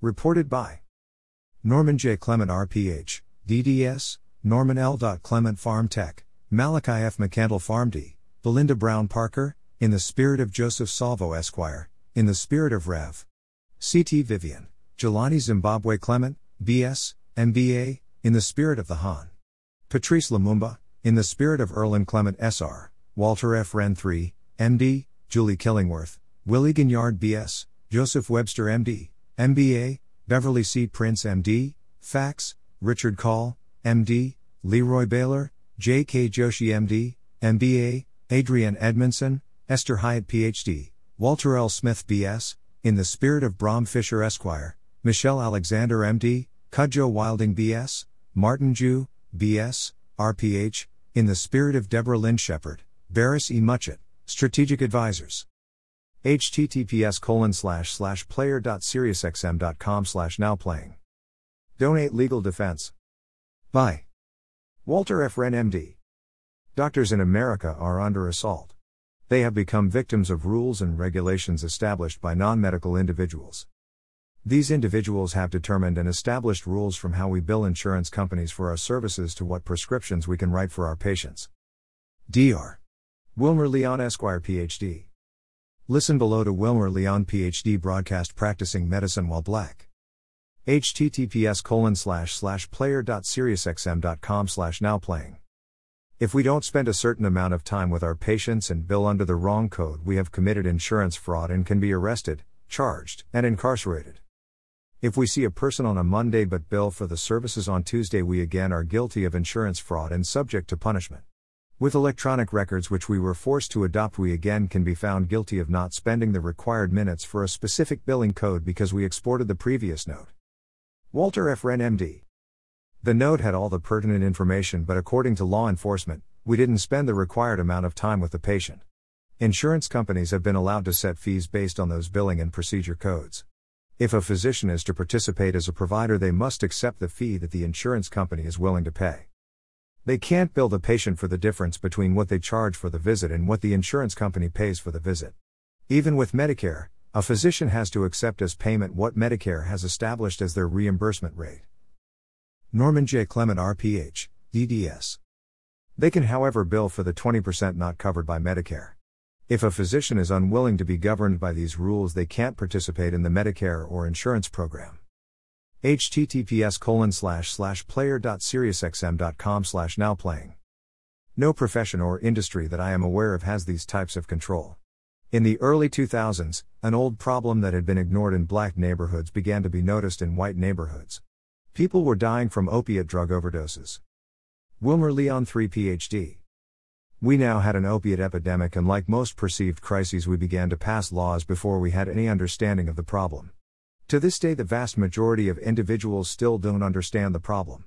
Reported by Norman J. Clement RPH, DDS, Norman L. Clement Farm Tech, Malachi F. McCandle Farm D, Belinda Brown Parker, in the spirit of Joseph Salvo Esquire, in the spirit of Rev. C.T. Vivian, Jelani Zimbabwe Clement, B.S., M.B.A., in the spirit of the Han. Patrice Lumumba, in the spirit of Erlen Clement S.R., Walter F. Ren III, M.D., Julie Killingworth, Willie Ginyard B.S., Joseph Webster M.D., M.B.A., Beverly C. Prince M.D., Fax, Richard Call, M.D., Leroy Baylor, J.K. Joshi M.D., M.B.A., Adrian Edmondson, Esther Hyatt Ph.D., Walter L. Smith B.S., in the spirit of Brom Fisher Esquire, Michelle Alexander M.D., Kudjo Wilding B.S., Martin Ju, B.S., R.P.H., in the spirit of Deborah Lynn Shepherd, Barris E. Muchet, Strategic Advisors. https://player.SiriusXM.com/nowplaying. Donate legal defense. By Walter F. Ren MD. Doctors in America are under assault. They have become victims of rules and regulations established by non-medical individuals. These individuals have determined and established rules from how we bill insurance companies for our services to what prescriptions we can write for our patients. Dr. Wilmer Leon Esquire Ph.D. Listen below to Wilmer Leon Ph.D. broadcast Practicing Medicine While Black. https://player.SiriusXM.com/nowplaying. If we don't spend a certain amount of time with our patients and bill under the wrong code, we have committed insurance fraud and can be arrested, charged, and incarcerated. If we see a person on a Monday but bill for the services on Tuesday, we again are guilty of insurance fraud and subject to punishment. With electronic records which we were forced to adopt, we again can be found guilty of not spending the required minutes for a specific billing code because we exported the previous note. Walter F. Ren MD. The note had all the pertinent information, but according to law enforcement, we didn't spend the required amount of time with the patient. Insurance companies have been allowed to set fees based on those billing and procedure codes. If a physician is to participate as a provider, they must accept the fee that the insurance company is willing to pay. They can't bill the patient for the difference between what they charge for the visit and what the insurance company pays for the visit. Even with Medicare, a physician has to accept as payment what Medicare has established as their reimbursement rate. Norman J. Clement RPH, DDS. They can, however, bill for the 20% not covered by Medicare. If a physician is unwilling to be governed by these rules, they can't participate in the Medicare or insurance program. https://player.SiriusXM.com/nowplaying. No profession or industry that I am aware of has these types of control. In the early 2000s, an old problem that had been ignored in black neighborhoods began to be noticed in white neighborhoods. People were dying from opiate drug overdoses. Wilmer Leon III Ph.D. We now had an opiate epidemic, and like most perceived crises, we began to pass laws before we had any understanding of the problem. To this day, the vast majority of individuals still don't understand the problem.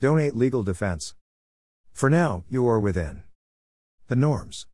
Donate legal defense. For now, you are within the norms.